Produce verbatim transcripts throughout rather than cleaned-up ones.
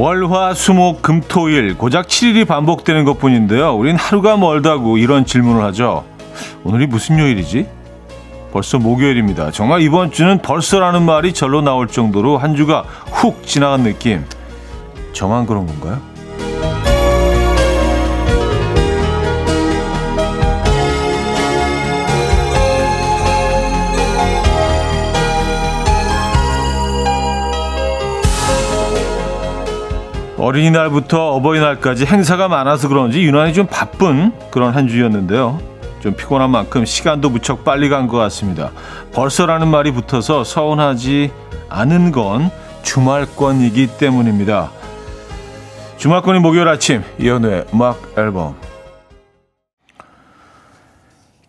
월화 수목 금토일 고작 칠 일이 반복되는 것뿐인데요. 우린 하루가 멀다고 이런 질문을 하죠. 오늘이 무슨 요일이지? 벌써 목요일입니다. 정말 이번 주는 벌써라는 말이 절로 나올 정도로 한 주가 훅 지나간 느낌. 저만 그런 건가요? 어린이날부터 어버이날까지 행사가 많아서 그런지 유난히 좀 바쁜 그런 한 주였는데요. 좀 피곤한 만큼 시간도 무척 빨리 간 것 같습니다. 벌써라는 말이 붙어서 서운하지 않은 건 주말권이기 때문입니다. 주말권인 목요일 아침 이현우의 음악 앨범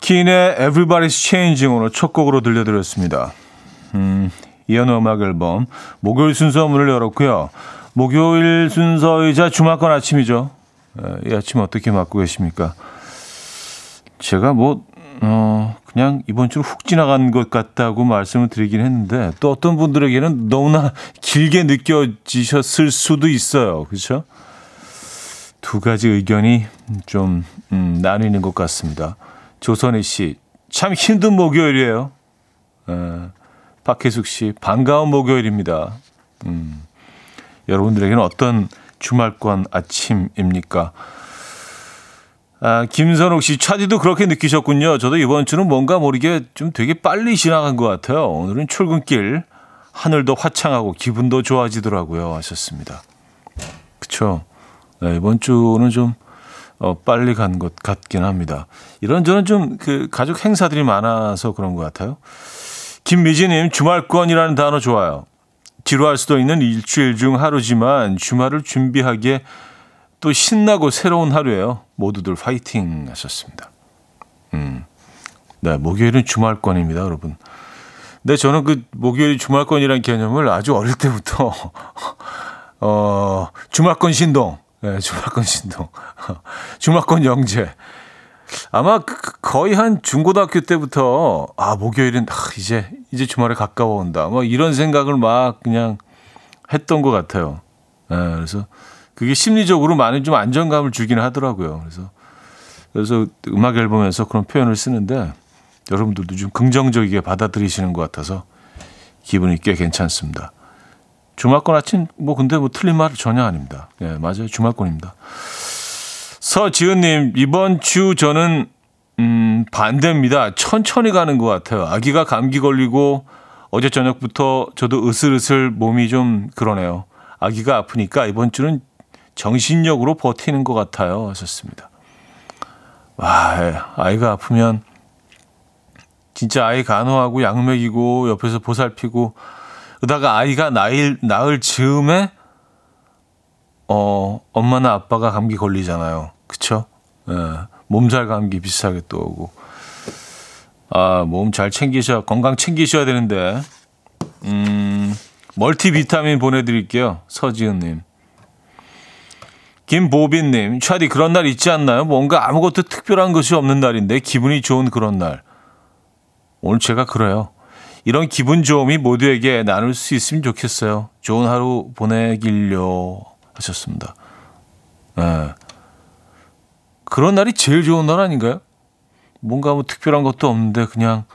키인의 Everybody's Changing 오늘 첫 곡으로 들려드렸습니다. 음, 이현우 음악 앨범 목요일 순서 문을 열었고요. 목요일 순서이자 주말권 아침이죠. 이 아침 어떻게 맞고 계십니까? 제가 뭐 어, 그냥 이번 주로 훅 지나간 것 같다고 말씀을 드리긴 했는데 또 어떤 분들에게는 너무나 길게 느껴지셨을 수도 있어요. 그렇죠? 두 가지 의견이 좀 음, 나뉘는 것 같습니다. 조선희 씨, 참 힘든 목요일이에요. 에, 박혜숙 씨, 반가운 목요일입니다. 음. 여러분들에게는 어떤 주말권 아침입니까? 아, 김선욱 씨, 차디도 그렇게 느끼셨군요. 저도 이번 주는 뭔가 모르게 좀 되게 빨리 지나간 것 같아요. 오늘은 출근길, 하늘도 화창하고 기분도 좋아지더라고요. 하셨습니다. 그쵸? 네, 이번 주는 좀 어, 빨리 간 것 같긴 합니다. 이런저런 좀 그 가족 행사들이 많아서 그런 것 같아요. 김미진님, 주말권이라는 단어 좋아요. 지루할 수도 있는 일주일 중 하루지만 주말을 준비하기에 또 신나고 새로운 하루예요. 모두들 화이팅 하셨습니다. 음, 네, 목요일은 주말권입니다, 여러분. 네, 저는 그 목요일 주말권이라는 개념을 아주 어릴 때부터 어, 주말권 신동, 네, 주말권 신동, 주말권 영재. 아마 거의 한 중고등학교 때부터 아 목요일은 아, 이제 이제 주말에 가까워 온다 뭐 이런 생각을 막 그냥 했던 것 같아요. 네, 그래서 그게 심리적으로 많은 좀 안정감을 주긴 하더라고요. 그래서 그래서 음악 앨범에서 그런 표현을 쓰는데 여러분들도 좀 긍정적이게 받아들이시는 것 같아서 기분이 꽤 괜찮습니다. 주말권 아침 뭐 근데 뭐 틀린 말 전혀 아닙니다. 예, 네, 맞아요, 주말권입니다. 서지은님, 이번 주 저는 음, 반대입니다. 천천히 가는 것 같아요. 아기가 감기 걸리고 어제 저녁부터 저도 으슬으슬 몸이 좀 그러네요. 아기가 아프니까 이번 주는 정신력으로 버티는 것 같아요. 하셨습니다. 와, 아이가 아프면 진짜 아이 간호하고 약 먹이고 옆에서 보살피고 그러다가 아이가 나을, 나을 즈음에 어, 엄마나 아빠가 감기 걸리잖아요. 그쵸? 예, 몸살 감기 비슷하게 또 오고. 아, 몸 잘 챙기셔, 건강 챙기셔야 되는데. 음, 멀티비타민 보내드릴게요. 서지은님. 김보빈님, 차디 그런 날 있지 않나요? 뭔가 아무것도 특별한 것이 없는 날인데 기분이 좋은 그런 날. 오늘 제가 그래요. 이런 기분 좋음이 모두에게 나눌 수 있으면 좋겠어요. 좋은 하루 보내길요. 하셨습니다. 네. 그런 날이 제일 좋은 날 아닌가요? 뭔가 뭐 특별한 것도 없는데 그냥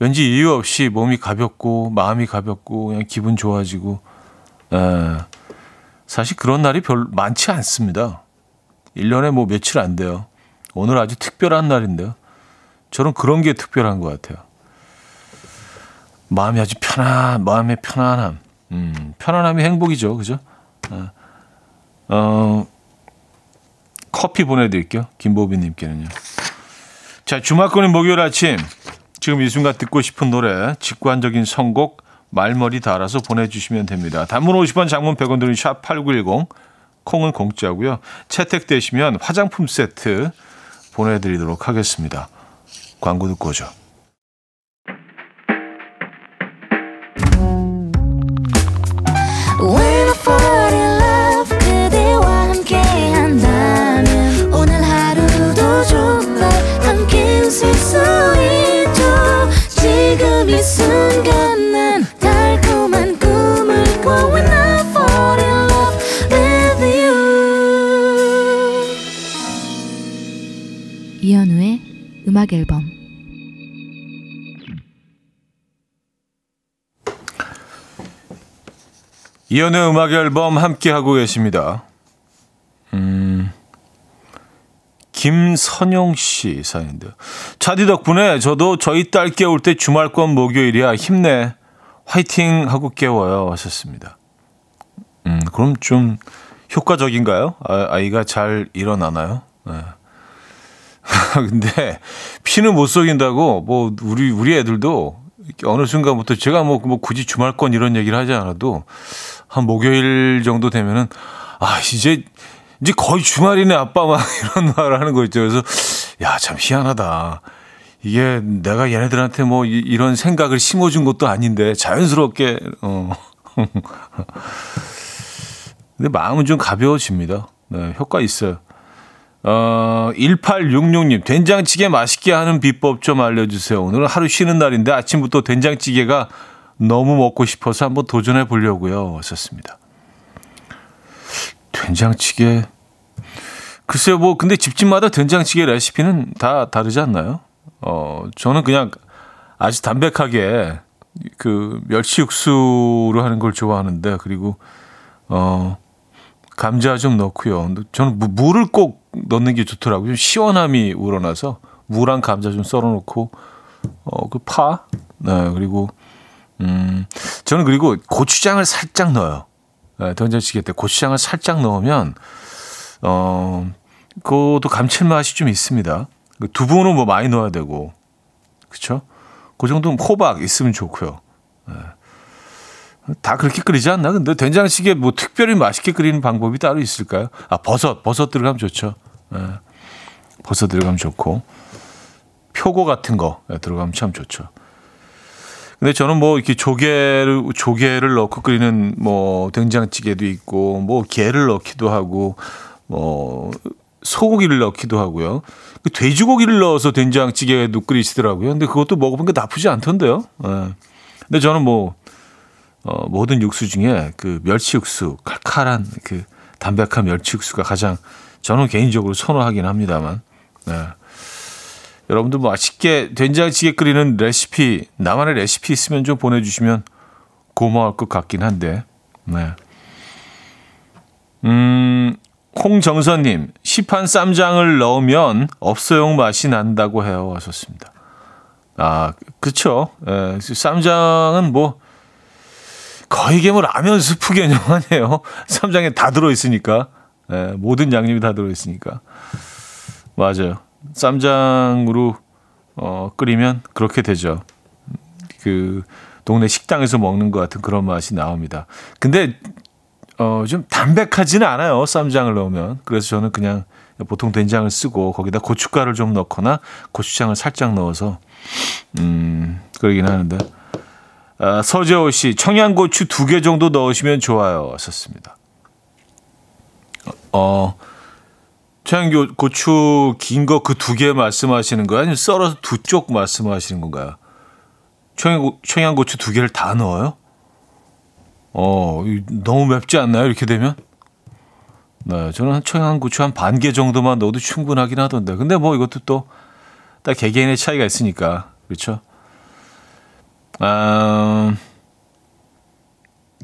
왠지 이유 없이 몸이 가볍고 마음이 가볍고 그냥 기분 좋아지고. 네. 사실 그런 날이 별로 많지 않습니다. 일 년에 뭐 며칠 안 돼요. 오늘 아주 특별한 날인데요. 저는 그런 게 특별한 것 같아요. 마음이 아주 편안, 마음의 편안함. 음, 편안함이 행복이죠. 그죠? 네. 어, 커피 보내드릴게요. 김보빈님께는요. 자, 주말권인 목요일 아침 지금 이 순간 듣고 싶은 노래 직관적인 선곡 말머리 달아서 보내주시면 됩니다. 단문 오십 원, 장문 백 원 드린 샵 팔구일공 콩은 공짜고요. 채택되시면 화장품 세트 보내드리도록 하겠습니다. 광고 듣고 오죠. 순간 난 달콤한 꿈을 going out for in love. 음악 앨범. 이현우의 음악 앨범 함께하고 계십니다. 음, 김선영 씨 사연인데요. 차디 덕분에 저도 저희 딸 깨울 때 주말권 목요일이야. 힘내. 화이팅 하고 깨워요. 하셨습니다. 음, 그럼 좀 효과적인가요? 아, 아이가 잘 일어나나요? 네. 근데 피는 못 속인다고 뭐 우리 우리 애들도 어느 순간부터 제가 뭐, 뭐 굳이 주말권 이런 얘기를 하지 않아도 한 목요일 정도 되면은 아 이제 이제 거의 주말이네 아빠 막 이런 말을 하는 거 있죠. 그래서 야, 참 희한하다. 이게 내가 얘네들한테 뭐 이, 이런 생각을 심어준 것도 아닌데 자연스럽게 어. 근데 마음은 좀 가벼워집니다. 네, 효과 있어요. 어, 일팔육육 님, 된장찌개 맛있게 하는 비법 좀 알려주세요. 오늘은 하루 쉬는 날인데 아침부터 된장찌개가 너무 먹고 싶어서 한번 도전해 보려고요. 썼습니다. 된장찌개. 글쎄요, 뭐, 근데 집집마다 된장찌개 레시피는 다 다르지 않나요? 어, 저는 그냥 아주 담백하게 그 멸치 육수로 하는 걸 좋아하는데, 그리고, 어, 감자 좀 넣고요. 저는 물을 꼭 넣는 게 좋더라고요. 좀 시원함이 우러나서 무랑 감자 좀 썰어놓고 어, 그 파, 네, 그리고 음, 저는 그리고 고추장을 살짝 넣어요. 네, 된장찌개 때 고추장을 살짝 넣으면 어, 그것도 감칠맛이 좀 있습니다. 두부는 뭐 많이 넣어야 되고, 그렇죠? 그 정도면 호박 있으면 좋고요. 네. 다 그렇게 끓이지 않나? 근데 된장찌개 뭐 특별히 맛있게 끓이는 방법이 따로 있을까요? 아, 버섯, 버섯 들어가면 좋죠. 예. 버섯 들어가면 좋고, 표고 같은 거 들어가면 참 좋죠. 근데 저는 뭐 이렇게 조개를, 조개를 넣고 끓이는 뭐 된장찌개도 있고, 뭐 게를 넣기도 하고, 뭐 소고기를 넣기도 하고요. 돼지고기를 넣어서 된장찌개도 끓이시더라고요. 근데 그것도 먹어보니까 나쁘지 않던데요. 예. 근데 저는 뭐 어, 모든 육수 중에 그 멸치 육수, 칼칼한 그 담백한 멸치 육수가 가장 저는 개인적으로 선호하긴 합니다만. 네. 여러분들 맛있게 된장찌개 끓이는 레시피, 나만의 레시피 있으면 좀 보내주시면 고마울 것 같긴 한데. 네. 음, 콩정선님, 시판 쌈장을 넣으면 업소용 맛이 난다고 해요. 왔었습니다. 아, 그쵸. 에, 쌈장은 뭐, 거의 이게 뭐 라면 스프 개념 아니에요. 쌈장에 다 들어있으니까. 네, 모든 양념이 다 들어있으니까. 맞아요. 쌈장으로 어, 끓이면 그렇게 되죠. 그 동네 식당에서 먹는 것 같은 그런 맛이 나옵니다. 근데 어, 좀 담백하지는 않아요. 쌈장을 넣으면. 그래서 저는 그냥 보통 된장을 쓰고 거기다 고춧가루를 좀 넣거나 고추장을 살짝 넣어서 음, 그러긴 하는데. 아, 서재호 씨, 청양고추 두 개 정도 넣으시면 좋아요. 썼습니다. 어, 청양고추 긴 거 그 두 개 말씀하시는 거예요? 아니면 썰어서 두 쪽 말씀하시는 건가요? 청양고, 청양고추 두 개를 다 넣어요? 어, 너무 맵지 않나요? 이렇게 되면? 네, 저는 청양고추 한 반 개 정도만 넣어도 충분하긴 하던데. 근데 뭐 이것도 또 딱 개개인의 차이가 있으니까. 그렇죠? 아,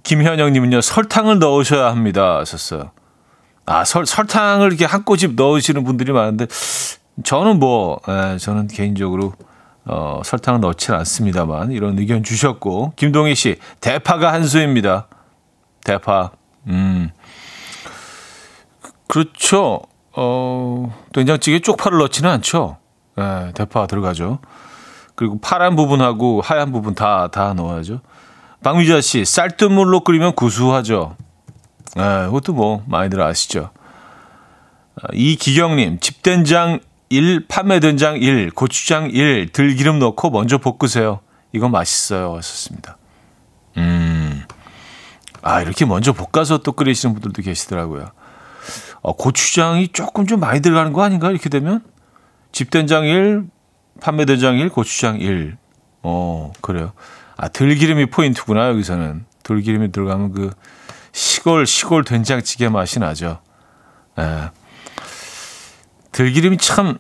김현영님은요, 설탕을 넣으셔야 합니다. 썼어요. 아, 설, 설탕을 이렇게 한 꼬집 넣으시는 분들이 많은데, 저는 뭐, 에, 저는 개인적으로, 어, 설탕을 넣지 않습니다만, 이런 의견 주셨고, 김동희 씨, 대파가 한 수입니다. 대파. 음. 그렇죠. 어, 된장찌개 쪽파를 넣지는 않죠. 에, 대파 들어가죠. 그리고 파란 부분하고 하얀 부분 다, 다 넣어야죠. 박미자 씨, 쌀뜨물로 끓이면 구수하죠. 네, 이것도 뭐 많이들 아시죠. 이기경님, 집된장 일, 판매된장 일, 고추장 일, 들기름 넣고 먼저 볶으세요. 이건 맛있어요. 하셨습니다. 음, 아, 이렇게 먼저 볶아서 또 끓이시는 분들도 계시더라고요. 어, 고추장이 조금 좀 많이 들어가는 거 아닌가? 이렇게 되면 집된장 일, 판매된장 일, 고추장 일. 어, 그래요. 아, 들기름이 포인트구나, 여기서는. 들기름이 들어가면 그 시골, 시골 된장찌개 맛이 나죠. 예. 들기름이 참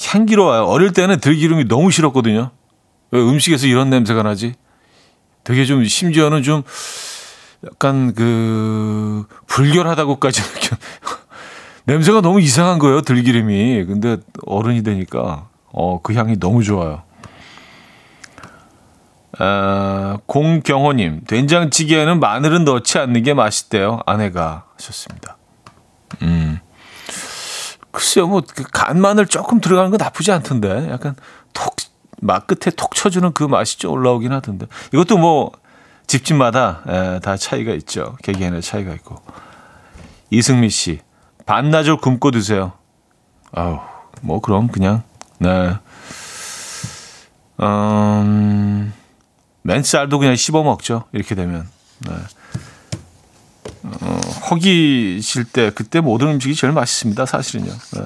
향기로워요. 어릴 때는 들기름이 너무 싫었거든요. 왜 음식에서 이런 냄새가 나지? 되게 좀 심지어는 좀 약간 그 불결하다고까지 냄새가 너무 이상한 거예요. 들기름이. 근데 어른이 되니까 어, 그 향이 너무 좋아요. 아, 공경호님, 된장찌개에는 마늘은 넣지 않는 게 맛있대요. 아내가 하셨습니다. 음, 글쎄요, 뭐 그 간마늘 조금 들어가는 건 나쁘지 않던데, 약간 톡 막 끝에 톡 쳐주는 그 맛이 좀 올라오긴 하던데. 이것도 뭐 집집마다 에, 다 차이가 있죠. 개개인의 차이가 있고. 이승미 씨, 반나절 굶고 드세요. 아우, 뭐 그럼 그냥 네. 음, 맨살도 그냥 씹어 먹죠. 이렇게 되면. 네. 어, 허기질 때 그때 모든 음식이 제일 맛있습니다. 사실은요. 네.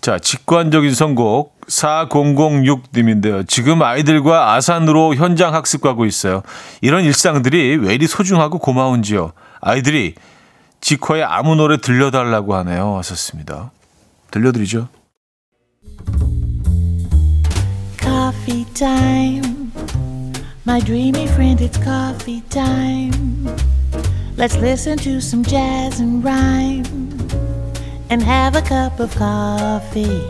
자, 직관적인 선곡 사공공육 님인데요. 지금 아이들과 아산으로 현장 학습 가고 있어요. 이런 일상들이 왜 이리 소중하고 고마운지요. 아이들이 지코의 아무 노래 들려달라고 하네요. 왔었습니다. 들려드리죠. Coffee time. My dreamy friend, it's coffee time. Let's listen to some jazz and rhyme and have a cup of coffee.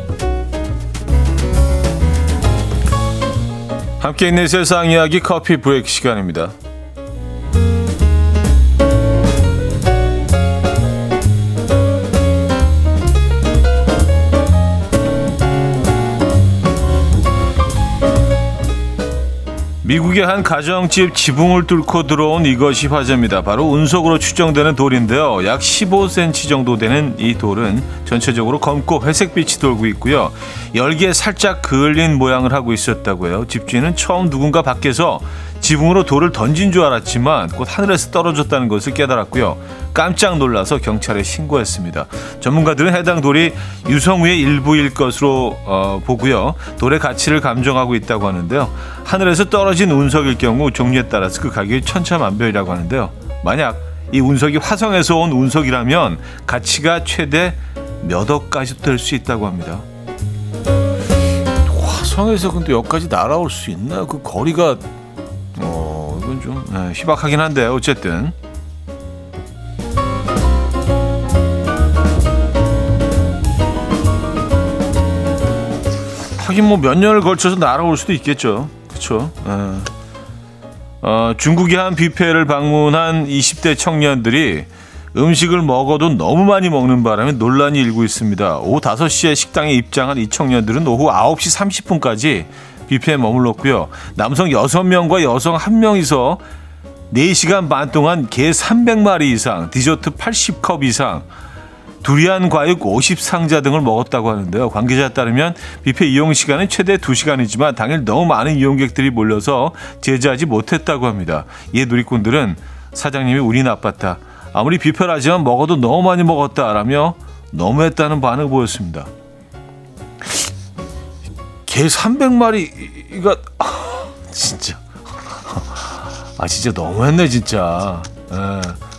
함께 있는 세상 이야기 커피 브레이크 시간입니다. 미국의 한 가정집 지붕을 뚫고 들어온 이것이 화제입니다. 바로 운석으로 추정되는 돌인데요. 약 십오 센티미터 정도 되는 이 돌은 전체적으로 검고 회색빛이 돌고 있고요. 열기에 살짝 그을린 모양을 하고 있었다고요. 집주인은 처음 누군가 밖에서 지붕으로 돌을 던진 줄 알았지만 곧 하늘에서 떨어졌다는 것을 깨달았고요. 깜짝 놀라서 경찰에 신고했습니다. 전문가들은 해당 돌이 유성우의 일부일 것으로 어, 보고요. 돌의 가치를 감정하고 있다고 하는데요. 하늘에서 떨어진 운석일 경우 종류에 따라서 그 가격이 천차만별이라고 하는데요. 만약 이 운석이 화성에서 온 운석이라면 가치가 최대 몇 억까지 될 수 있다고 합니다. 화성에서 근데 여기까지 날아올 수 있나요? 그 거리가... 어, 이건 좀 네, 희박하긴 한데 어쨌든 하긴 뭐 몇 년을 걸쳐서 날아올 수도 있겠죠. 그렇죠. 네. 어, 중국의 한 뷔페를 방문한 이십 대 청년들이 음식을 먹어도 너무 많이 먹는 바람에 논란이 일고 있습니다. 오후 다섯 시에 식당에 입장한 이 청년들은 오후 아홉 시 삼십 분까지 뷔페에 머물렀고요. 남성 여섯 명과 여성 한 명이서 네 시간 반 동안 게 삼백 마리 이상, 디저트 팔십 컵 이상, 두리안 과육 오십 상자 등을 먹었다고 하는데요. 관계자에 따르면 뷔페 이용 시간은 최대 두 시간이지만 당일 너무 많은 이용객들이 몰려서 제재하지 못했다고 합니다. 이에 누리꾼들은 사장님이 운이 나빴다. 아무리 뷔페를 하지만 먹어도 너무 많이 먹었다라며 너무했다는 반응을 보였습니다. 개 삼백 마리가 아, 진짜 아 진짜 너무했네 진짜. 에,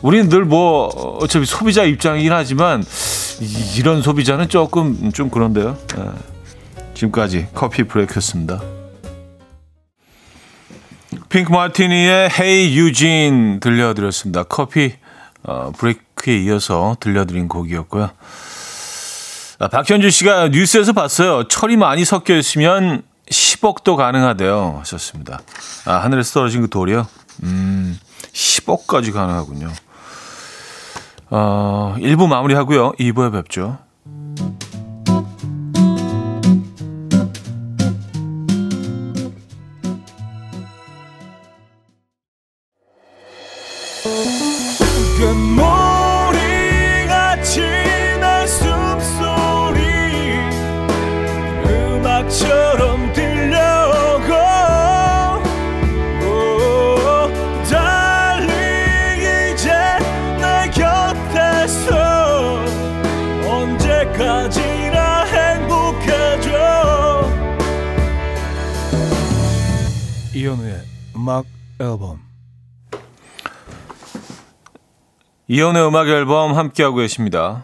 우리는 늘 뭐 어차피 소비자 입장이긴 하지만 이, 이런 소비자는 조금 좀 그런데요. 에, 지금까지 커피 브레이크였습니다. 핑크 마티니의 헤이 유진 들려드렸습니다. 커피 어, 브레이크에 이어서 들려드린 곡이었고요. 박현주 씨가 뉴스에서 봤어요. 철이 많이 섞여 있으면 십억도 가능하대요. 하셨습니다. 아, 하늘에서 떨어진 그 돌이요? 음, 십억까지 가능하군요. 어, 일 부 마무리하고요. 이 부에 뵙죠. 이현우의 음악 앨범. 이현우의 음악 앨범 함께하고 계십니다.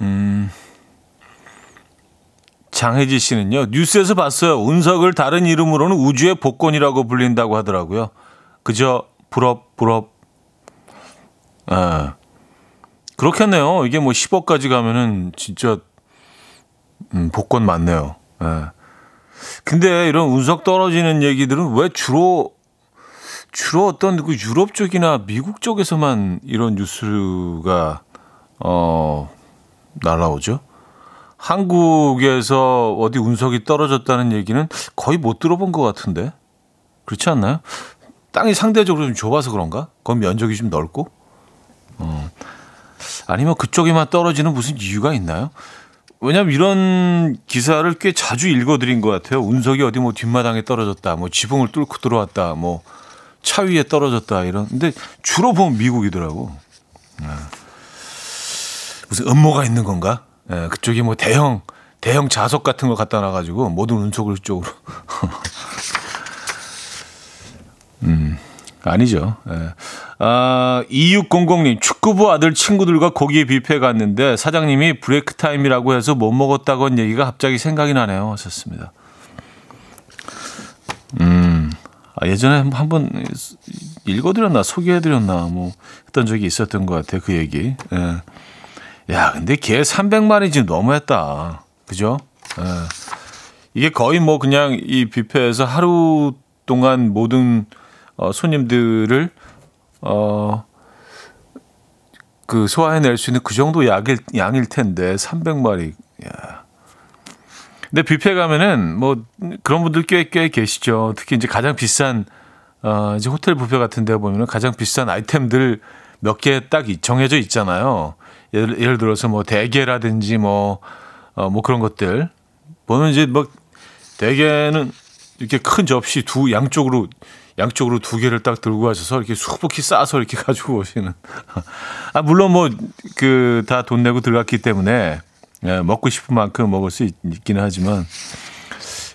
음, 장혜지 씨는요. 뉴스에서 봤어요. 운석을 다른 이름으로는 우주의 복권이라고 불린다고 하더라고요. 그저 부럽 부럽. 아, 그렇겠네요. 이게 뭐 십억까지 가면은 진짜 음, 복권 맞네요. 아. 근데 이런 운석 떨어지는 얘기들은 왜 주로 주로 어떤 그 유럽 쪽이나 미국 쪽에서만 이런 뉴스가 어, 날아오죠? 한국에서 어디 운석이 떨어졌다는 얘기는 거의 못 들어본 것 같은데 그렇지 않나요? 땅이 상대적으로 좀 좁아서 그런가? 그럼 면적이 좀 넓고? 어. 아니면 그쪽에만 떨어지는 무슨 이유가 있나요? 왜냐하면 이런 기사를 꽤 자주 읽어드린 것 같아요. 운석이 어디 뭐 뒷마당에 떨어졌다, 뭐 지붕을 뚫고 들어왔다, 뭐 차 위에 떨어졌다 이런. 근데 주로 보면 미국이더라고. 무슨 음모가 있는 건가? 예, 그쪽이 뭐 대형 대형 자석 같은 거 갖다 놔가지고 모든 운석을 쪽으로. 음 아니죠. 예. 아 이육공공 님 축구부 아들 친구들과 고기 뷔페 갔는데 사장님이 브레이크 타임이라고 해서 못 먹었다고 한 얘기가 갑자기 생각이 나네요. 하셨습니다. 음 아, 예전에 한번 읽어드렸나 소개해드렸나 뭐 했던 적이 있었던 것 같아 그 얘기. 예. 야, 근데 걔 삼백만이 지금 너무했다. 그죠? 예. 이게 거의 뭐 그냥 이 뷔페에서 하루 동안 모든 어, 손님들을 어, 그 소화해낼 수 있는 그 정도 양일, 양일 텐데 삼백마리. 야. 근데 뷔페 가면은 뭐 그런 분들 꽤, 꽤 계시죠. 특히 이제 가장 비싼 어, 이제 호텔 뷔페 같은 데 보면은 가장 비싼 아이템들 몇 개 딱 정해져 있잖아요. 예를, 예를 들어서 뭐 대게라든지 뭐, 어, 뭐 그런 것들 보면 이제 뭐 대게는 이렇게 큰 접시 두 양쪽으로 양쪽으로 두 개를 딱 들고 가셔서 이렇게 수북히 싸서 이렇게 가지고 오시는. 아 물론 뭐 그 다 돈 내고 들어갔기 때문에 예, 먹고 싶은 만큼 먹을 수 있, 있기는 하지만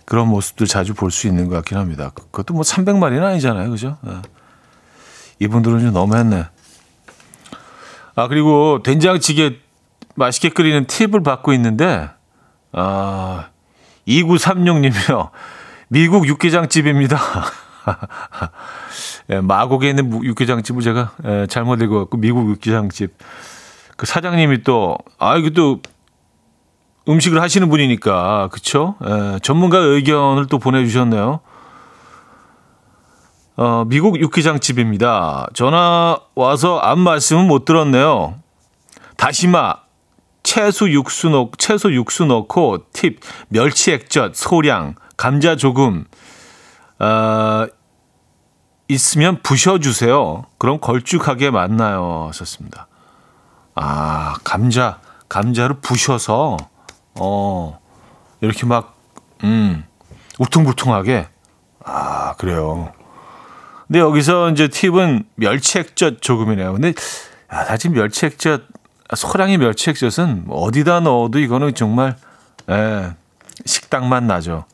그런 모습도 자주 볼 수 있는 것 같긴 합니다. 그것도 뭐 삼백마리는 아니잖아요, 그죠? 예. 이분들은 좀 너무했네. 아, 그리고 된장찌개 맛있게 끓이는 팁을 받고 있는데, 아, 이구삼육 님이요. 미국 육개장집입니다. 예, 마곡에 있는 육개장집을 제가 예, 잘못 읽어갖고, 미국 육개장집. 그 사장님이 또, 아, 이게 또 음식을 하시는 분이니까, 그쵸? 예, 전문가 의견을 또 보내주셨네요. 어, 미국 육개장집입니다. 전화 와서 안 말씀은 못 들었네요. 다시마, 채소 육수 넣, 채소 육수 넣고 팁, 멸치 액젓 소량, 감자 조금 어, 있으면 부셔주세요. 그럼 걸쭉하게 만나요. 썼습니다. 아 감자, 감자를 부셔서 어, 이렇게 막 음, 울퉁불퉁하게. 아 그래요. 근데 여기서 이제 팁은 멸치액젓 조금이네요. 근데 야, 사실 멸치액젓 소량의 멸치액젓은 어디다 넣어도 이거는 정말 예, 식당만 나죠.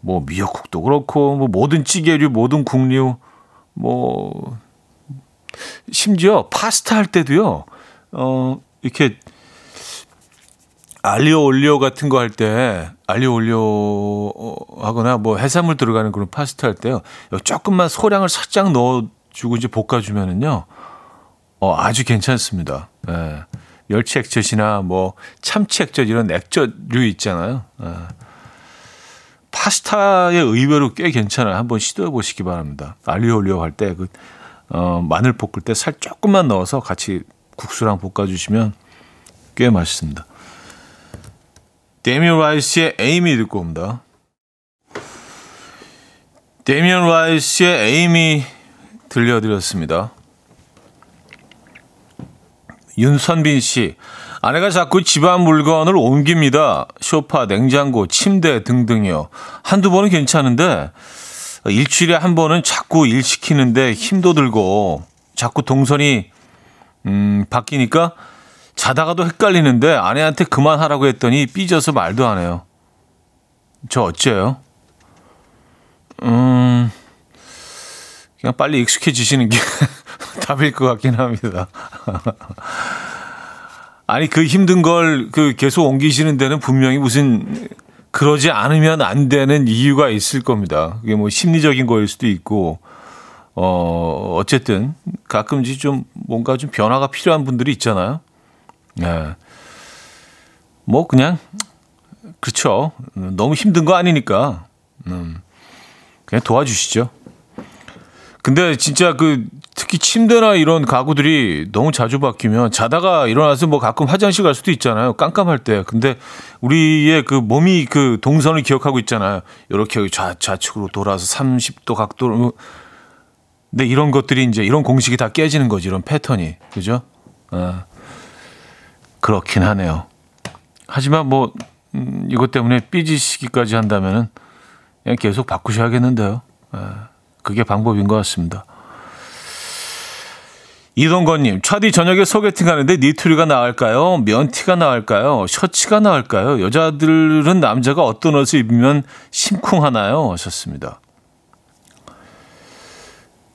뭐 미역국도 그렇고 뭐 모든 찌개류, 모든 국류, 뭐 심지어 파스타 할 때도요. 어 이렇게 알리오 올리오 같은 거 할 때 알리오 올리오 하거나 뭐 해산물 들어가는 그런 파스타 할 때요. 조금만 소량을 살짝 넣어주고 이제 볶아주면은요. 어, 아주 괜찮습니다. 예. 멸치 액젓이나 뭐 참치 액젓 이런 액젓류 있잖아요. 예. 파스타에 의외로 꽤 괜찮아요. 한번 시도해 보시기 바랍니다. 알리오 올리오 할 때 그 어, 마늘 볶을 때 살 조금만 넣어서 같이 국수랑 볶아주시면 꽤 맛있습니다. 데미안 라이스의 에이미 듣고 옵니다. 데미안 라이스의 에이미 들려드렸습니다. 윤선빈 씨, 아내가 자꾸 집안 물건을 옮깁니다. 소파, 냉장고, 침대 등등이요. 한두 번은 괜찮은데 일주일에 한 번은 자꾸 일 시키는데 힘도 들고 자꾸 동선이 음, 바뀌니까 자다가도 헷갈리는데 아내한테 그만하라고 했더니 삐져서 말도 안 해요. 저 어째요? 음, 그냥 빨리 익숙해지시는 게 답일 것 같긴 합니다. 아니, 그 힘든 걸 그 계속 옮기시는 데는 분명히 무슨 그러지 않으면 안 되는 이유가 있을 겁니다. 이게 뭐 심리적인 거일 수도 있고, 어, 어쨌든 가끔씩 좀 뭔가 좀 변화가 필요한 분들이 있잖아요. 네. 뭐 그냥 그렇죠. 너무 힘든 거 아니니까 음, 그냥 도와주시죠. 근데 진짜 그 특히 침대나 이런 가구들이 너무 자주 바뀌면 자다가 일어나서 뭐 가끔 화장실 갈 수도 있잖아요. 깜깜할 때. 근데 우리의 그 몸이 그 동선을 기억하고 있잖아요. 이렇게 좌, 좌측으로 돌아서 삼십 도 각도로. 근데 이런 것들이 이제 이런 공식이 다 깨지는 거지. 이런 패턴이. 그죠? 아, 그렇긴 하네요. 하지만 뭐 음, 이것 때문에 삐지시기까지 한다면은 그냥 계속 바꾸셔야겠는데요. 아. 그게 방법인 것 같습니다. 이동건님, 차디 저녁에 소개팅하는데 니트류가 나을까요? 면티가 나을까요? 셔츠가 나을까요? 여자들은 남자가 어떤 옷을 입으면 심쿵하나요? 하셨습니다.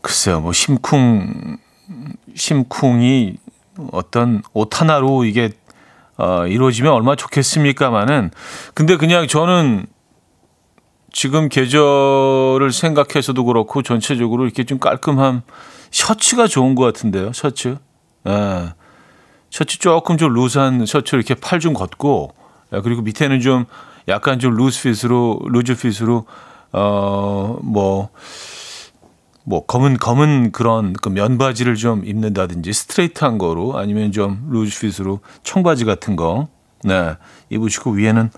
글쎄요, 뭐 심쿵, 심쿵이 어떤 옷 하나로 이게 어, 이루어지면 얼마나 좋겠습니까만은, 근데 그냥 저는 지금 계절을 생각해서도 그렇고 전체적으로 이렇게 좀 깔끔함 셔츠가 좋은 것 같은데요. 셔츠, 예. 셔츠 조금 좀 루즈한 셔츠 이렇게 팔 좀 걷고, 예. 그리고 밑에는 좀 약간 좀 루즈핏으로 루즈핏으로 어 뭐 뭐 검은 검은 그런 그 면바지를 좀 입는다든지 스트레이트한 거로 아니면 좀 루즈핏으로 청바지 같은 거, 네, 입으시고 위에는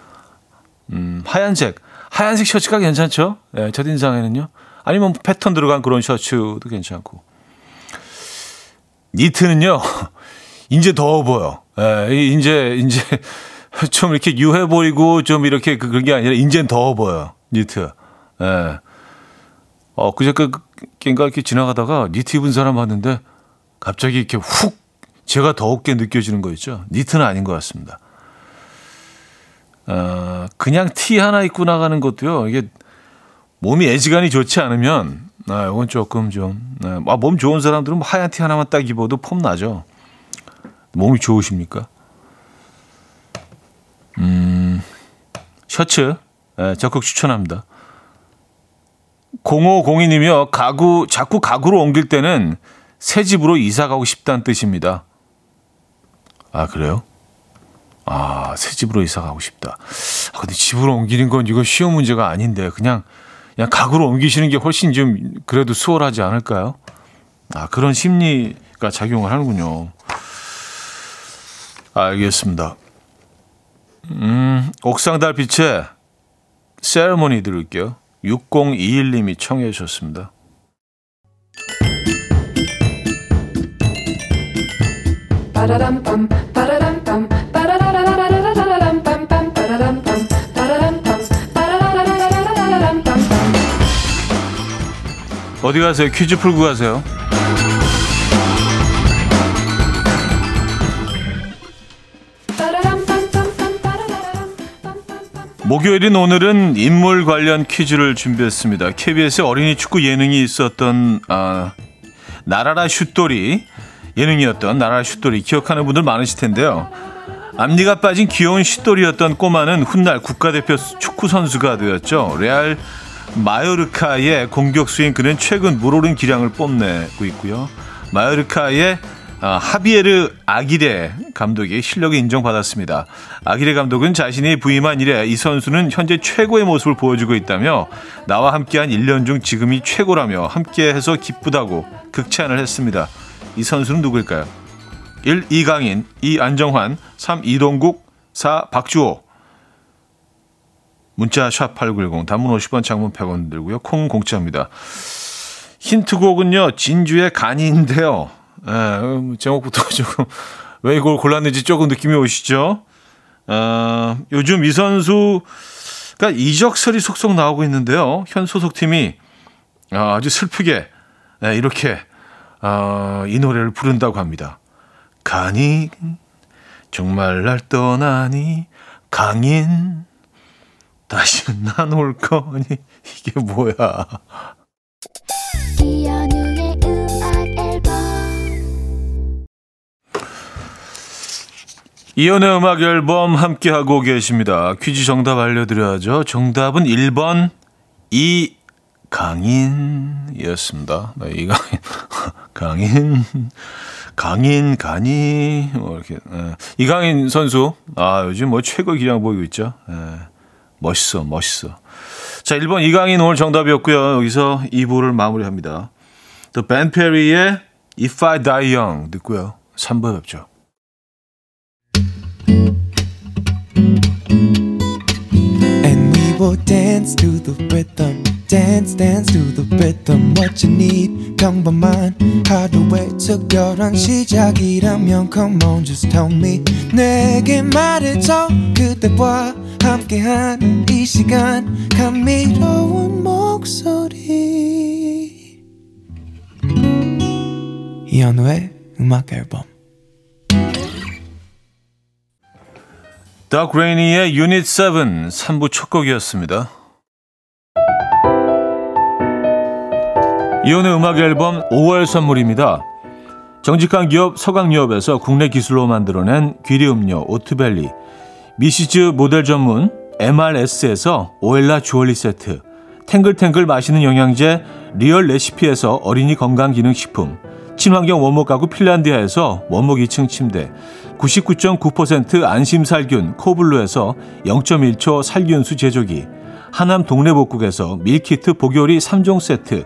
음, 하얀색. 하얀색 셔츠가 괜찮죠? 네, 첫인상에는요. 아니면 패턴 들어간 그런 셔츠도 괜찮고. 니트는요. 이제 더워 보여. 네, 이제 이제 좀 이렇게 유해 보이고 좀 이렇게 그런 게 아니라 이제는 더워 보여. 니트. 네. 어, 그저께인가 이렇게 지나가다가 니트 입은 사람 봤는데 갑자기 이렇게 훅 제가 더웠게 느껴지는 거 있죠. 니트는 아닌 것 같습니다. 어, 그냥 티 하나 입고 나가는 것도요. 이게 몸이 애지간히 좋지 않으면 아, 이건 조금 좀 아, 몸 좋은 사람들은 하얀 티 하나만 딱 입어도 폼 나죠. 몸이 좋으십니까? 음, 셔츠 네, 적극 추천합니다. 공오공이 님이요. 가구 자꾸 가구로 옮길 때는 새 집으로 이사 가고 싶다는 뜻입니다. 아, 그래요? 아, 새 집으로 이사 가고 싶다. 아, 근데 집으로 옮기는 건 이거 쉬운 문제가 아닌데 그냥 그냥 가구로 옮기시는 게 훨씬 좀 그래도 수월하지 않을까요? 아, 그런 심리가 작용을 하는군요. 알겠습니다. 음, 옥상 달빛의 세레모니 들을게요. 육공이일 님이 청해 주셨습니다. 빠라람밤 빠라람밤 어디 가세요? 퀴즈 풀고 가세요. 목요일인 오늘은 인물 관련 퀴즈를 준비했습니다. 케이비에스 어린이 축구 예능이 있었던 아, 나라라 슛돌이 예능이었던 나라라 슛돌이 기억하는 분들 많으실 텐데요. 앞니가 빠진 귀여운 슛돌이였던 꼬마는 훗날 국가대표 축구 선수가 되었죠. 레알 마요르카의 공격수인 그는 최근 물오른 기량을 뽐내고 있고요. 마요르카의 하비에르 아기레 감독이 실력이 인정받았습니다. 아기레 감독은 자신이 부임한 이래 이 선수는 현재 최고의 모습을 보여주고 있다며 나와 함께한 일 년 중 지금이 최고라며 함께해서 기쁘다고 극찬을 했습니다. 이 선수는 누구일까요? 일. 이강인, 이. 안정환, 삼. 이동국, 사. 박주호. 문자 샵 팔구일공, 단문 오십 원, 장문 백 원 들고요. 콩은 공짜입니다. 힌트곡은요. 진주의 간이인데요. 에, 제목부터 조금 왜 이걸 골랐는지 조금 느낌이 오시죠? 어, 요즘 이 선수가 이적설이 속속 나오고 있는데요. 현 소속팀이 아주 슬프게 에, 이렇게 어, 이 노래를 부른다고 합니다. 간이 정말 날 떠나니 강인 다시 난 올 거니. 이게 뭐야. 이현우의 음악 앨범. 이현우의 음악 앨범 함께하고 계십니다. 퀴즈 정답 알려드려야죠. 정답은 일 번 이강인이었습니다. 네, 이강인, 강인, 강인, 강인 뭐 이렇게 네. 이강인 선수 아 요즘 뭐 최고 기량 보이고 있죠. 네. 멋있어, 멋있어. 자, 일 번 이강인 오늘 정답이었고요. 여기서 이 부를 마무리합니다. 또 벤 페리의 If I Die Young 듣고요. 삼 부에 뵙죠. And we will dance to the rhythm. Dance, dance to the rhythm. What you need, come by mine. 하루에 특별한 시작이라면 come on, just tell me. 내게 말해줘 그대와 함께한 이 시간 감미로운 목소리. 이현우의 음악 앨범. 닥 레이니의 Unit Seven 삼 부 첫 곡이었습니다. 이온의 음악 앨범 오월 선물입니다. 정직한 기업 서강유업에서 국내 기술로 만들어낸 귀리 음료 오트밸리, 미시즈 모델 전문 엠알에스에서 오엘라 주얼리 세트, 탱글탱글 마시는 영양제 리얼 레시피에서 어린이 건강기능식품, 친환경 원목 가구 핀란디아에서 원목 이 층 침대, 구십구 점 구 퍼센트 안심살균 코블루에서 영 점 일 초 살균수 제조기, 하남 동네복국에서 밀키트 보교리 삼 종 세트,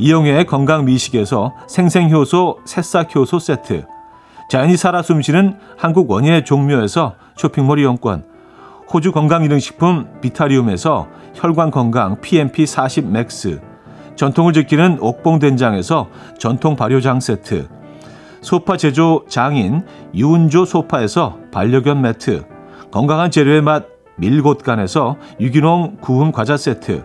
이용해의 건강미식에서 생생효소 새싹효소 세트, 자연이 살아 숨쉬는 한국 원예 종묘에서 쇼핑몰 이용권, 호주 건강기능식품 비타리움에서 혈관건강 피엠피 사십 맥스, 전통을 지키는 옥봉된장에서 전통 발효장 세트, 소파 제조 장인 유은조 소파에서 반려견 매트, 건강한 재료의 맛 밀곳간에서 유기농 구운 과자 세트,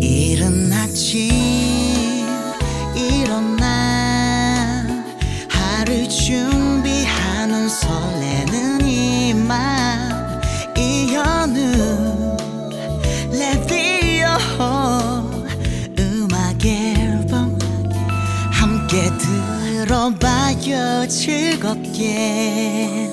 이른 아침 일어나 하루 준비하는 설레는 이맘 이현우 레디오 음악 앨범 함께 들어봐 즐겁게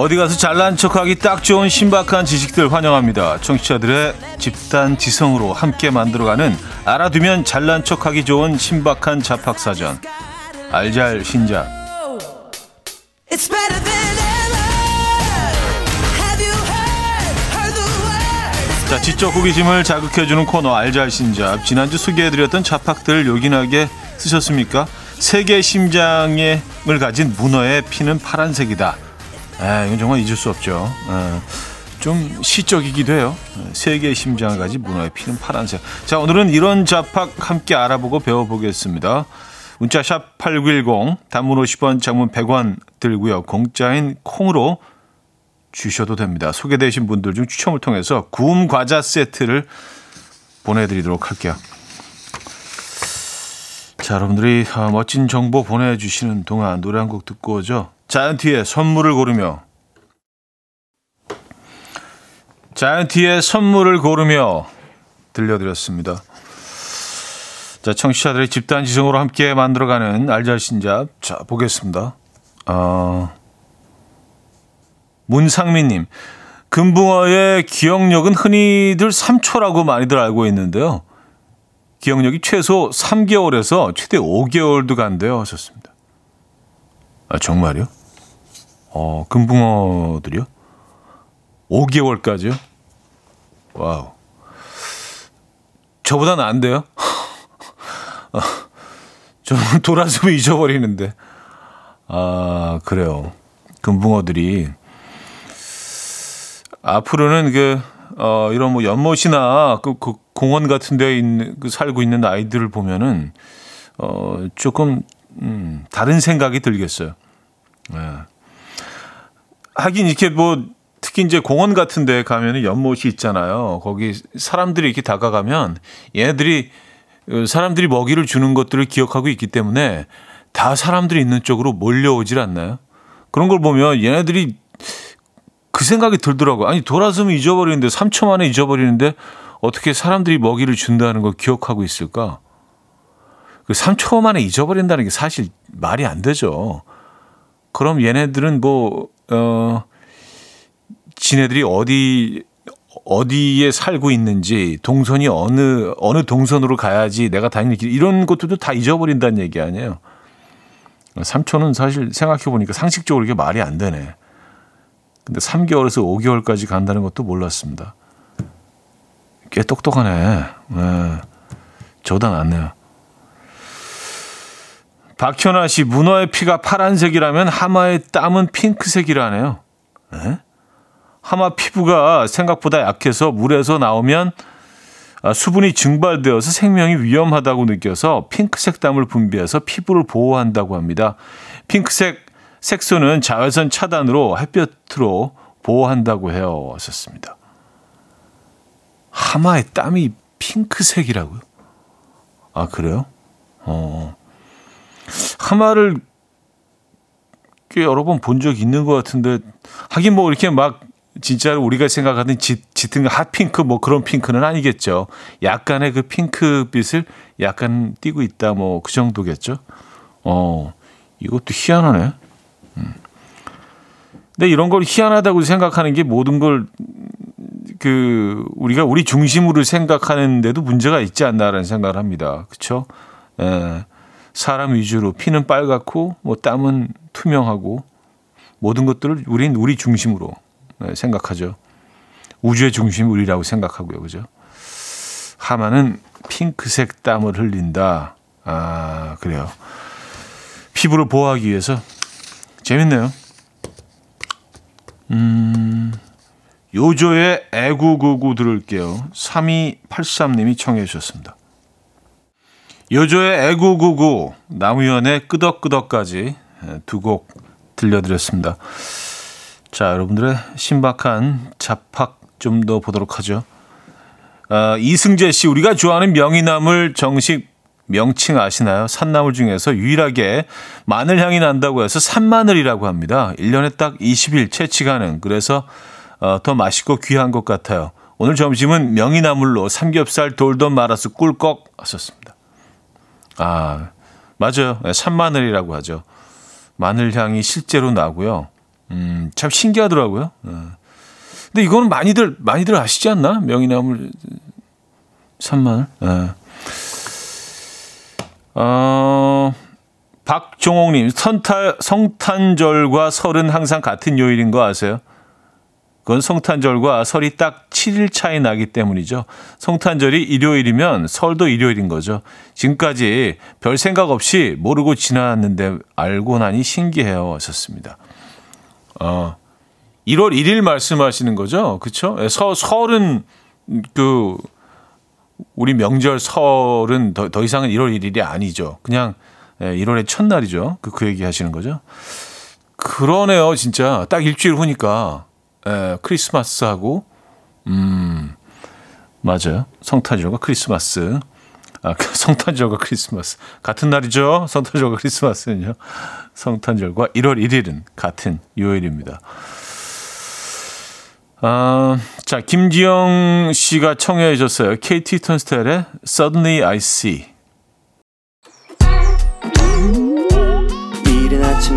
어디 가서 잘난 척하기 딱 좋은 신박한 지식들 환영합니다. 청취자들의 집단 지성으로 함께 만들어가는 알아두면 잘난 척하기 좋은 신박한 잡학사전. 알잘 신자. 자, 지적 호기심을 자극해주는 코너 알잘 신자. 지난주 소개해드렸던 잡학들 요긴하게 쓰셨습니까? 세 개의 심장을 가진 문어의 피는 파란색이다. 아, 이건 정말 잊을 수 없죠. 아, 좀 시적이기도 해요. 세 개의 심장을 가진 문어의 피는 파란색. 자, 오늘은 이런 잡학 함께 알아보고 배워보겠습니다. 문자 샵 팔구일공, 단문 오십 원, 장문 백 원 들고요. 공짜인 콩으로 주셔도 됩니다. 소개되신 분들 중 추첨을 통해서 구움 과자 세트를 보내드리도록 할게요. 자, 여러분들이 멋진 정보 보내주시는 동안 노래 한 곡 듣고 오죠. 자이언티의 선물을 고르며. 자이언티의 선물을 고르며 들려드렸습니다. 자, 청취자들의 집단 지성으로 함께 만들어가는 알잘신잡. 자, 보겠습니다. 어, 문상민님, 금붕어의 기억력은 흔히들 삼 초라고 많이들 알고 있는데요. 기억력이 최소 삼 개월에서 최대 오 개월도 간대요 하셨습니다. 아, 정말요? 어, 금붕어들이요? 오 개월까지요? 와우. 저보다는 안 돼요? 저는 돌아서면 잊어버리는데. 아, 그래요. 금붕어들이. 앞으로는 그, 어, 이런 뭐 연못이나 그, 그 공원 같은 데 있는, 그 살고 있는 아이들을 보면은, 어, 조금, 음, 다른 생각이 들겠어요. 네. 하긴 이렇게 뭐, 특히 이제 공원 같은 데 가면은 연못이 있잖아요. 거기 사람들이 이렇게 다가가면 얘네들이, 사람들이 먹이를 주는 것들을 기억하고 있기 때문에 다 사람들이 있는 쪽으로 몰려오질 않나요? 그런 걸 보면 얘네들이 그 생각이 들더라고요. 아니, 돌아서면 잊어버리는데, 삼 초 만에 잊어버리는데 어떻게 사람들이 먹이를 준다는 걸 기억하고 있을까? 그 삼 초 만에 잊어버린다는 게 사실 말이 안 되죠. 그럼 얘네들은 뭐, 어, 지네들이 어디, 어디에 살고 있는지, 동선이 어느, 어느 동선으로 가야지 내가 다니는 길, 이런 것들도 다 잊어버린다는 얘기 아니에요. 삼 초는 사실 생각해보니까 상식적으로 이게 말이 안 되네. 근데 삼 개월에서 오 개월까지 간다는 것도 몰랐습니다. 꽤 똑똑하네. 네. 저보다 낫네요. 박현아 씨, 문어의 피가 파란색이라면 하마의 땀은 핑크색이라네요. 네? 하마 피부가 생각보다 약해서 물에서 나오면 수분이 증발되어서 생명이 위험하다고 느껴서 핑크색 땀을 분비해서 피부를 보호한다고 합니다. 핑크색 색소는 자외선 차단으로 햇볕으로 보호한다고 해요. 썼습니다. 하마의 땀이 핑크색이라고요? 아, 그래요? 어. 하마를 꽤 여러 번 본 적이 있는 것 같은데, 하긴 뭐 이렇게 막 진짜로 우리가 생각하는 짙, 짙은 핫핑크 뭐 그런 핑크는 아니겠죠. 약간의 그 핑크빛을 약간 띄고 있다 뭐 그 정도겠죠. 어, 이것도 희한하네. 음. 근데 이런 걸 희한하다고 생각하는 게 모든 걸 그 우리가 우리 중심으로 생각하는데도 문제가 있지 않나라는 생각을 합니다. 그렇죠? 예. 사람 위주로 피는 빨갛고 뭐 땀은 투명하고 모든 것들을 우린 우리 중심으로 생각하죠. 우주의 중심이 우리라고 생각하고요. 그죠? 하마는 핑크색 땀을 흘린다. 아, 그래요. 피부를 보호하기 위해서. 재밌네요. 음, 요조의 애구구구 들을게요. 삼이팔삼 님이 청해 주셨습니다. 요조의 애구구구, 남우현의 끄덕끄덕까지 두 곡 들려드렸습니다. 자, 여러분들의 신박한 잡학 좀 더 보도록 하죠. 아, 이승재 씨, 우리가 좋아하는 명이나물 정식 명칭 아시나요? 산나물 중에서 유일하게 마늘 향이 난다고 해서 산마늘이라고 합니다. 일 년에 딱 이십 일 채취 가능. 그래서 어, 더 맛있고 귀한 것 같아요. 오늘 점심은 명이나물로 삼겹살 돌돈 말아서 꿀꺽 하셨습니다. 아, 맞아요. 산마늘이라고 하죠. 마늘 향이 실제로 나고요. 음, 참 신기하더라고요. 네. 근데 이거는 많이들 많이들 아시지 않나? 명이나물 산마늘. 네. 어, 박종옥님, 선타, 성탄절과 설은 항상 같은 요일인 거 아세요? 그건 성탄절과 설이 딱 칠 일 차이 나기 때문이죠. 성탄절이 일요일이면 설도 일요일인 거죠. 지금까지 별 생각 없이 모르고 지났는데 알고 나니 신기해요. 하셨습니다. 어, 일월 일일 말씀하시는 거죠? 그쵸? 서, 설은, 그, 우리 명절 설은 더, 더 이상은 일월 일일이 아니죠. 그냥 일월의 첫날이죠. 그, 그 얘기 하시는 거죠. 그러네요, 진짜. 딱 일주일 후니까, 에, 크리스마스하고, 음, 맞아요. 성탄절과 크리스마스. 아, 성탄절과 크리스마스. 같은 날이죠. 성탄절과 크리스마스는요. 성탄절과 일월 일일은 같은 요일입니다. 아, 자, 김지영 씨가 청해 주셨어요. 케이티 턴스텔의 Suddenly I See. 이른 아침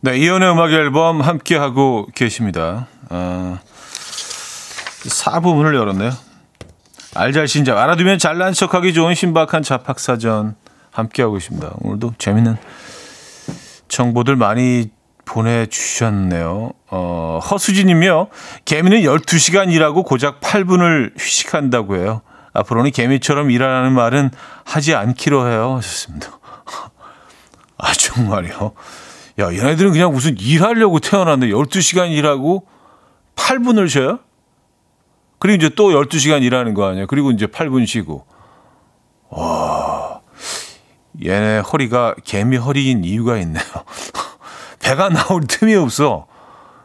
네, 이현우의 음악 앨범 함께하고 계십니다. 어, 사 부문을 열었네요. 알잘신잡, 알아두면 잘난 척하기 좋은 신박한 잡학사전 함께하고 있습니다. 오늘도 재밌는 정보들 많이 보내주셨네요. 어, 허수진이며, 개미는 열두 시간 일하고 고작 팔 분을 휴식한다고 해요. 앞으로는 개미처럼 일하라는 말은 하지 않기로 해요. 하셨습니다. 아, 정말요? 야, 얘네들은 그냥 무슨 일하려고 태어났는데 열두 시간 일하고 팔 분을 쉬어요? 그리고 이제 또 열두 시간 일하는 거 아니에요? 그리고 이제 팔 분 쉬고. 와, 얘네 허리가 개미 허리인 이유가 있네요. 배가 나올 틈이 없어.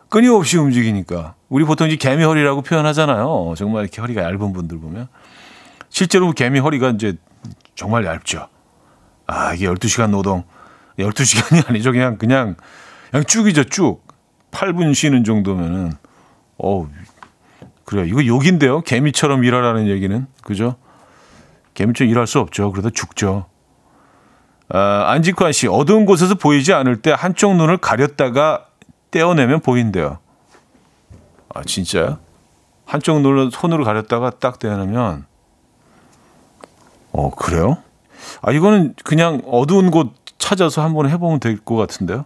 끊임없이 움직이니까. 우리 보통 이제 개미 허리라고 표현하잖아요. 정말 이렇게 허리가 얇은 분들 보면. 실제로 개미 허리가 이제 정말 얇죠. 아, 이게 열두 시간 노동. 열두 시간이 아니죠. 그냥, 그냥, 그냥 쭉이죠. 쭉. 팔 분 쉬는 정도면은, 어우, 그래요. 이거 욕인데요. 개미처럼 일하라는 얘기는. 그죠? 개미처럼 일할 수 없죠. 그러다 죽죠. 아, 안직환 씨, 어두운 곳에서 보이지 않을 때 한쪽 눈을 가렸다가 떼어내면 보인대요. 아, 진짜요? 한쪽 눈을 손으로 가렸다가 딱 떼어내면. 어, 그래요? 아, 이거는 그냥 어두운 곳 찾아서 한번 해보면 될 것 같은데요.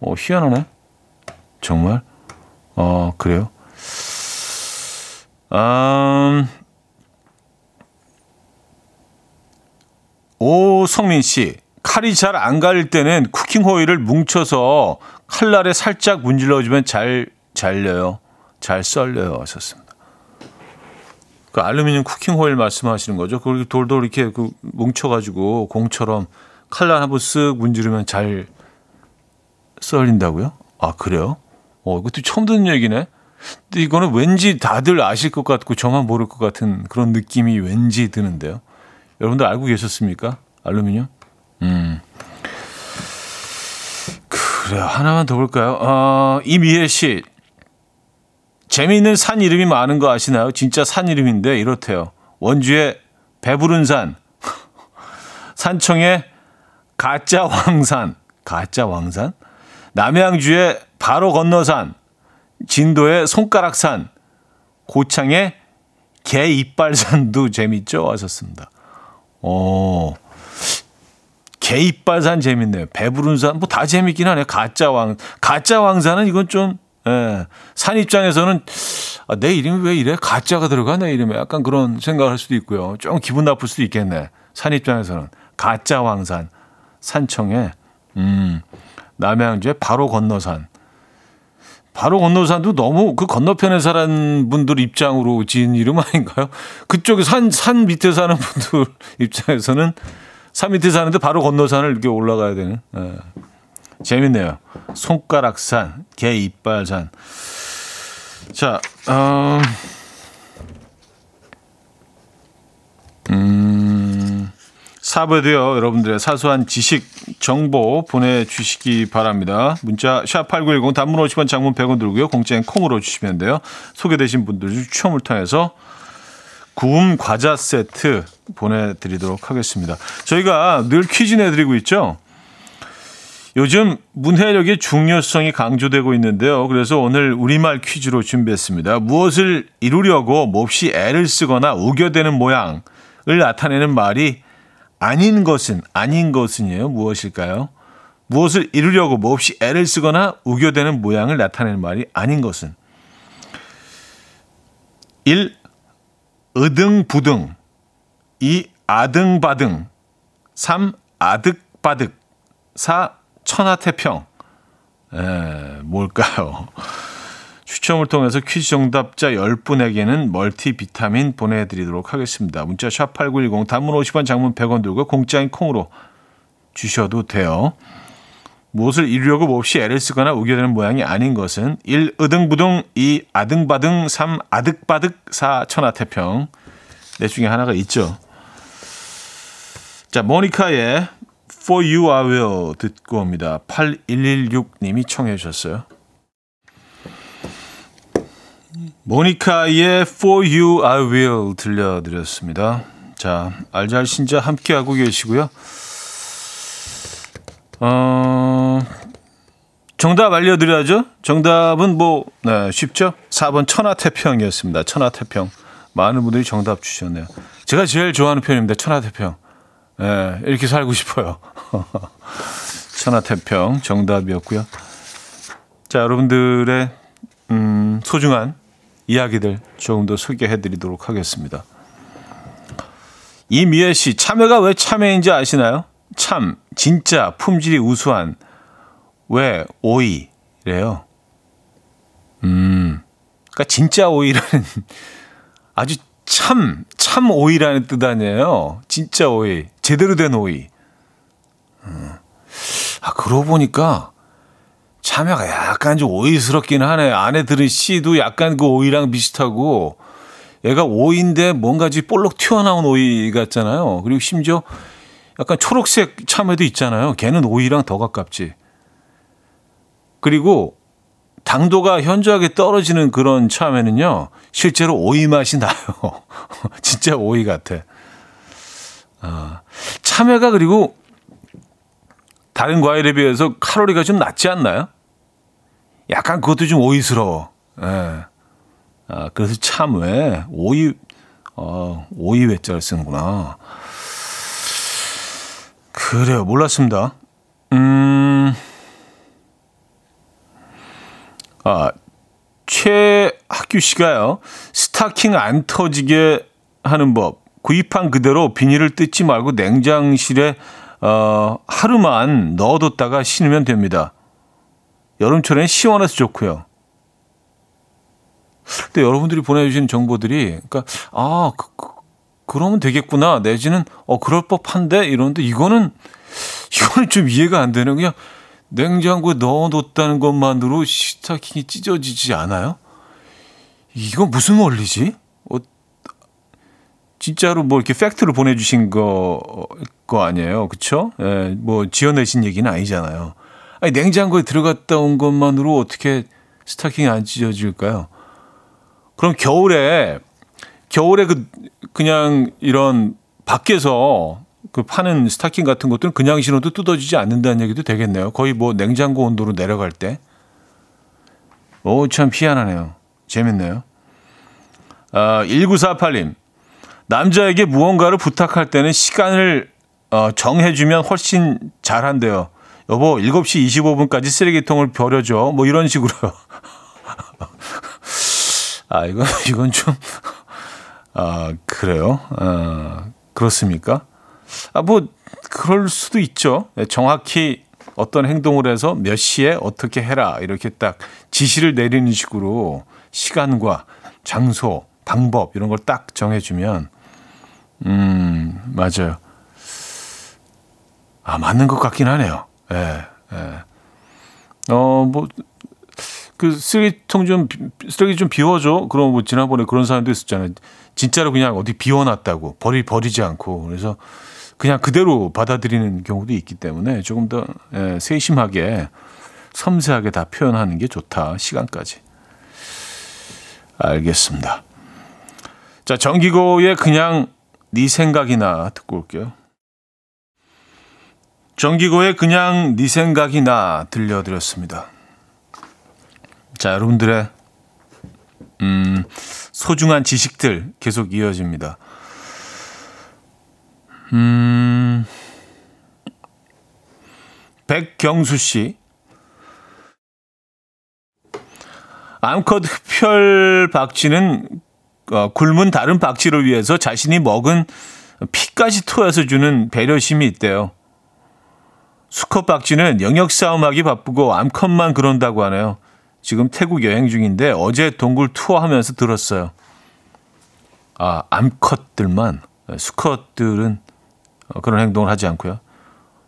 어, 희한하네. 정말? 어, 그래요? 음, 오성민 씨, 칼이 잘 안 갈릴 때는 쿠킹 호일을 뭉쳐서 칼날에 살짝 문질러주면 잘 잘려요, 잘 썰려요. 하셨습니다. 그 알루미늄 쿠킹 호일 말씀하시는 거죠? 그걸 돌돌 이렇게 그 뭉쳐가지고 공처럼 칼날 한번 쓱 문지르면 잘 썰린다고요? 아, 그래요? 어, 이것도 처음 듣는 얘기네. 근데 이거는 왠지 다들 아실 것 같고 저만 모를 것 같은 그런 느낌이 왠지 드는데요. 여러분들 알고 계셨습니까? 알루미늄? 음. 그래요. 하나만 더 볼까요? 어, 이미혜 씨. 재미있는 산 이름이 많은 거 아시나요? 진짜 산 이름인데 이렇대요. 원주의 배부른 산. 산청의 가짜 왕산. 가짜 왕산? 남양주의 바로 건너산. 진도의 손가락산, 고창의 개 이빨산도 재밌죠? 하셨습니다. 어, 개 이빨산 재밌네요. 배부른 산, 뭐 다 재밌긴 하네요. 가짜 왕, 가짜 왕산은 이건 좀, 예, 산 입장에서는 아, 내 이름이 왜 이래? 가짜가 들어가 내 이름에. 약간 그런 생각을 할 수도 있고요. 좀 기분 나쁠 수도 있겠네. 산 입장에서는. 가짜 왕산, 산청에, 음, 남양주의 바로 건너산. 바로 건너산도 너무 그 건너편에 사는 분들 입장으로 지은 이름 아닌가요? 그쪽에 산, 산 밑에 사는 분들 입장에서는 산 밑에 사는데 바로 건너산을 이렇게 올라가야 되는. 예. 재밌네요. 손가락산, 개 이빨산. 자, 어, 음, 사 부에도요, 여러분들의 사소한 지식, 정보 보내주시기 바랍니다. 문자 샵팔구일공, 단문 오십 원, 장문 백 원 들고요. 공짜인 콩으로 주시면 돼요. 소개되신 분들 추첨을 통해서 구움 과자 세트 보내드리도록 하겠습니다. 저희가 늘 퀴즈 내드리고 있죠. 요즘 문해력의 중요성이 강조되고 있는데요. 그래서 오늘 우리말 퀴즈로 준비했습니다. 무엇을 이루려고 몹시 애를 쓰거나 우겨대는 모양을 나타내는 말이 아닌 것은, 아닌 것은이에요. 무엇일까요? 무엇을 이루려고 몹시 애를 쓰거나 우겨대는 모양을 나타내는 말이 아닌 것은. 일. 으등부등. 이. 아등바등. 삼. 아득바득. 사. 천하태평. 에, 뭘까요? 추첨을 통해서 퀴즈 정답자 열 분에게는 멀티비타민 보내드리도록 하겠습니다. 문자 샵팔구일공, 단문 오십 원, 장문 백 원 들고 공짜인 콩으로 주셔도 돼요. 무엇을 이루려고 몹시 애를 쓰거나 우겨대는 모양이 아닌 것은. 일. 으등부등. 이. 아등바등. 삼. 아득바득. 사. 천하태평. 내 중에 하나가 있죠. 자, 모니카의 For You I Will 듣고 옵니다. 팔일일육 님이 청해 주셨어요. 모니카의 For You I Will 들려드렸습니다. 자, 알잘신자 함께하고 계시고요. 어, 정답 알려드려야죠. 정답은 뭐 네, 쉽죠. 사 번 천하태평이었습니다. 천하태평. 많은 분들이 정답 주셨네요. 제가 제일 좋아하는 표현입니다. 천하태평. 네, 이렇게 살고 싶어요. 천하태평 정답이었고요. 자, 여러분들의 음, 소중한 이야기들 조금 더 소개해드리도록 하겠습니다. 이미혜 씨, 참외가 왜 참외인지 아시나요? 참, 진짜, 품질이 우수한, 왜, 오이래요. 음, 그러니까 진짜 오이라는, 아주 참, 참 오이라는 뜻 아니에요. 진짜 오이, 제대로 된 오이. 음, 아, 그러고 보니까, 참외가 약간 좀 오이스럽긴 하네. 안에 들은 씨도 약간 그 오이랑 비슷하고, 얘가 오이인데 뭔가 좀 볼록 튀어나온 오이 같잖아요. 그리고 심지어 약간 초록색 참외도 있잖아요. 걔는 오이랑 더 가깝지. 그리고 당도가 현저하게 떨어지는 그런 참외는요, 실제로 오이 맛이 나요. 진짜 오이 같아. 아, 참외가 그리고 다른 과일에 비해서 칼로리가 좀 낮지 않나요? 약간 그것도 좀 오이스러워. 예. 아, 그래서 참외, 오이, 어, 오이 외자를 쓰는구나. 그래요, 몰랐습니다. 음, 아, 최학규 씨가요, 스타킹 안 터지게 하는 법. 구입한 그대로 비닐을 뜯지 말고 냉장실에 어, 하루만 넣어뒀다가 신으면 됩니다. 여름철엔 시원해서 좋고요. 근데 여러분들이 보내주신 정보들이, 그러니까 아, 그, 그, 그러면 되겠구나 내지는 어 그럴 법한데 이러는데 이거는 이거는 좀 이해가 안 되는, 그냥 냉장고에 넣어뒀다는 것만으로 스타킹이 찢어지지 않아요? 이건 무슨 원리지? 어, 진짜로 뭐 이렇게 팩트를 보내주신 거 거 아니에요, 그렇죠? 예, 뭐 지어내신 얘기는 아니잖아요. 아니, 냉장고에 들어갔다 온 것만으로 어떻게 스타킹이 안 찢어질까요? 그럼 겨울에 겨울에 그 그냥 이런 밖에서 그 파는 스타킹 같은 것들은 그냥 신어도 뜯어지지 않는다는 얘기도 되겠네요. 거의 뭐 냉장고 온도로 내려갈 때. 오, 참 희한하네요. 재밌네요. 아, 천구백사십팔 님. 남자에게 무언가를 부탁할 때는 시간을 어, 정해주면 훨씬 잘한대요. 여보, 일곱 시 이십오 분까지 쓰레기통을 버려줘. 뭐 이런 식으로요. 아, 이건, 이건 좀, 아, 그래요. 아, 그렇습니까? 아, 뭐, 그럴 수도 있죠. 정확히 어떤 행동을 해서 몇 시에 어떻게 해라. 이렇게 딱 지시를 내리는 식으로 시간과 장소, 방법, 이런 걸 딱 정해주면, 음, 맞아요. 아, 맞는 것 같긴 하네요. 예, 예. 어, 뭐, 그 쓰레기통 좀 쓰레기 좀 비워줘. 그럼 뭐 지난번에 그런 사람도 있었잖아요. 진짜로 그냥 어디 비워놨다고 버리 버리지 않고 그래서 그냥 그대로 받아들이는 경우도 있기 때문에 조금 더 예, 세심하게 섬세하게 다 표현하는 게 좋다. 시간까지. 알겠습니다. 자, 정기고의 그냥 네 생각이나 듣고 올게요. 정기고의 그냥 네 생각이나 들려드렸습니다. 자, 여러분들의 음, 소중한 지식들 계속 이어집니다. 음, 백경수 씨, 암컷 흡혈 박쥐는 어, 굶은 다른 박쥐를 위해서 자신이 먹은 피까지 토해서 주는 배려심이 있대요. 수컷 박쥐는 영역 싸움하기 바쁘고 암컷만 그런다고 하네요. 지금 태국 여행 중인데 어제 동굴 투어하면서 들었어요. 아, 암컷들만, 수컷들은 그런 행동을 하지 않고요.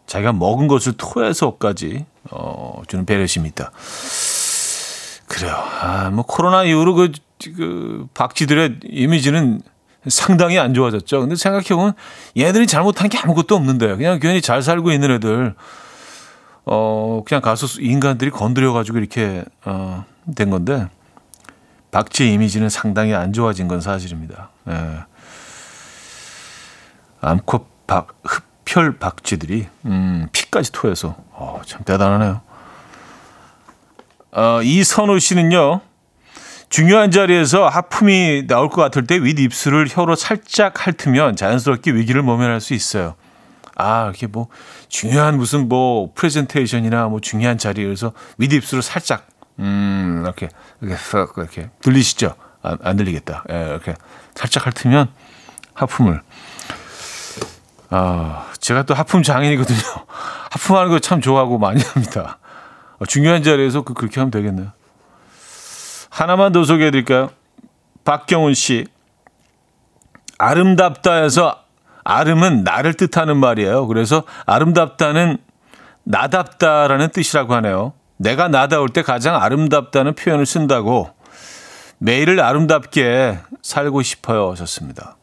자기가 먹은 것을 토해서까지 어, 주는 배려심이 있다. 그래요. 아, 뭐 코로나 이후로 그, 그 박쥐들의 이미지는 상당히 안 좋아졌죠. 근데 생각해보면 얘들이 잘못한 게 아무것도 없는데 그냥 괜히 잘 살고 있는 애들. 어, 그냥 가서 인간들이 건드려가지고 이렇게, 어, 된 건데, 박쥐의 이미지는 상당히 안 좋아진 건 사실입니다. 예. 암컷 박, 흡혈 박쥐들이 음, 피까지 토해서 어, 참 대단하네요. 어, 이선우 씨는요. 중요한 자리에서 하품이 나올 것 같을 때 윗입술을 혀로 살짝 핥으면 자연스럽게 위기를 모면할 수 있어요. 아, 이렇게 뭐 중요한 무슨 뭐 프레젠테이션이나 뭐 중요한 자리에서 윗입술을 살짝 음, 이렇게 이렇게 이렇게 들리시죠? 안, 안 들리겠다. 예, 이렇게 살짝 핥으면 하품을. 아, 제가 또 하품 장인이거든요. 하품하는 거 참 좋아하고 많이 합니다. 중요한 자리에서 그 그렇게 하면 되겠네요. 하나만 더 소개해드릴까요? 박경훈 씨. 아름답다에서 아름은 나를 뜻하는 말이에요. 그래서 아름답다는 나답다라는 뜻이라고 하네요. 내가 나다울 때 가장 아름답다는 표현을 쓴다고 매일을 아름답게 살고 싶어요 하셨습니다.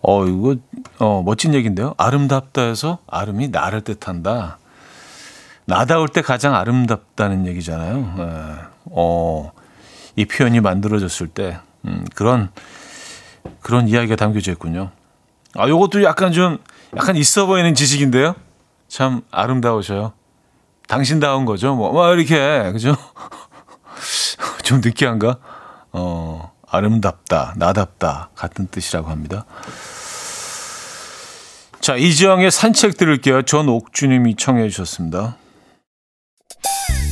어, 이거 어, 멋진 얘기인데요. 아름답다에서 아름이 나를 뜻한다. 나다울 때 가장 아름답다는 얘기잖아요. 네. 어, 이 표현이 만들어졌을 때 음, 그런 그런 이야기가 담겨져 있군요. 아, 요것도 약간 좀 약간 있어 보이는 지식인데요. 참 아름다우셔요. 당신다운 거죠. 뭐, 뭐 이렇게 그죠? 좀 느끼한가? 어, 아름답다, 나답다 같은 뜻이라고 합니다. 자, 이지영의 산책 들을게요. 전옥주님이 청해 주셨습니다.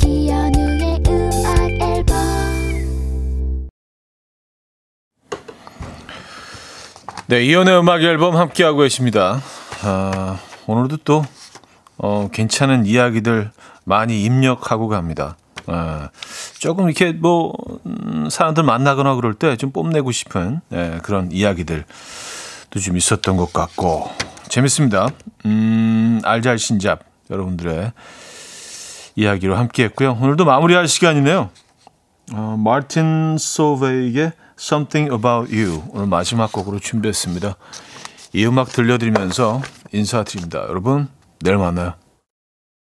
이현우의 음악 앨범. 네, 이현우의 음악 앨범 함께 하고 계십니다. 아, 오늘도 또 어, 괜찮은 이야기들 많이 입력하고 갑니다. 아, 조금 이렇게 뭐 음, 사람들 만나거나 그럴 때 좀 뽐내고 싶은 예, 그런 이야기들도 좀 있었던 것 같고. 재밌습니다. 음, 알잘신잡 여러분들의 이야기로 함께했고요. 오늘도 마무리할 시간이네요. 어, 마틴 소베이의 Something About You 오늘 마지막 곡으로 준비했습니다. 이 음악 들려드리면서 인사드립니다. 여러분, 내일 만나요.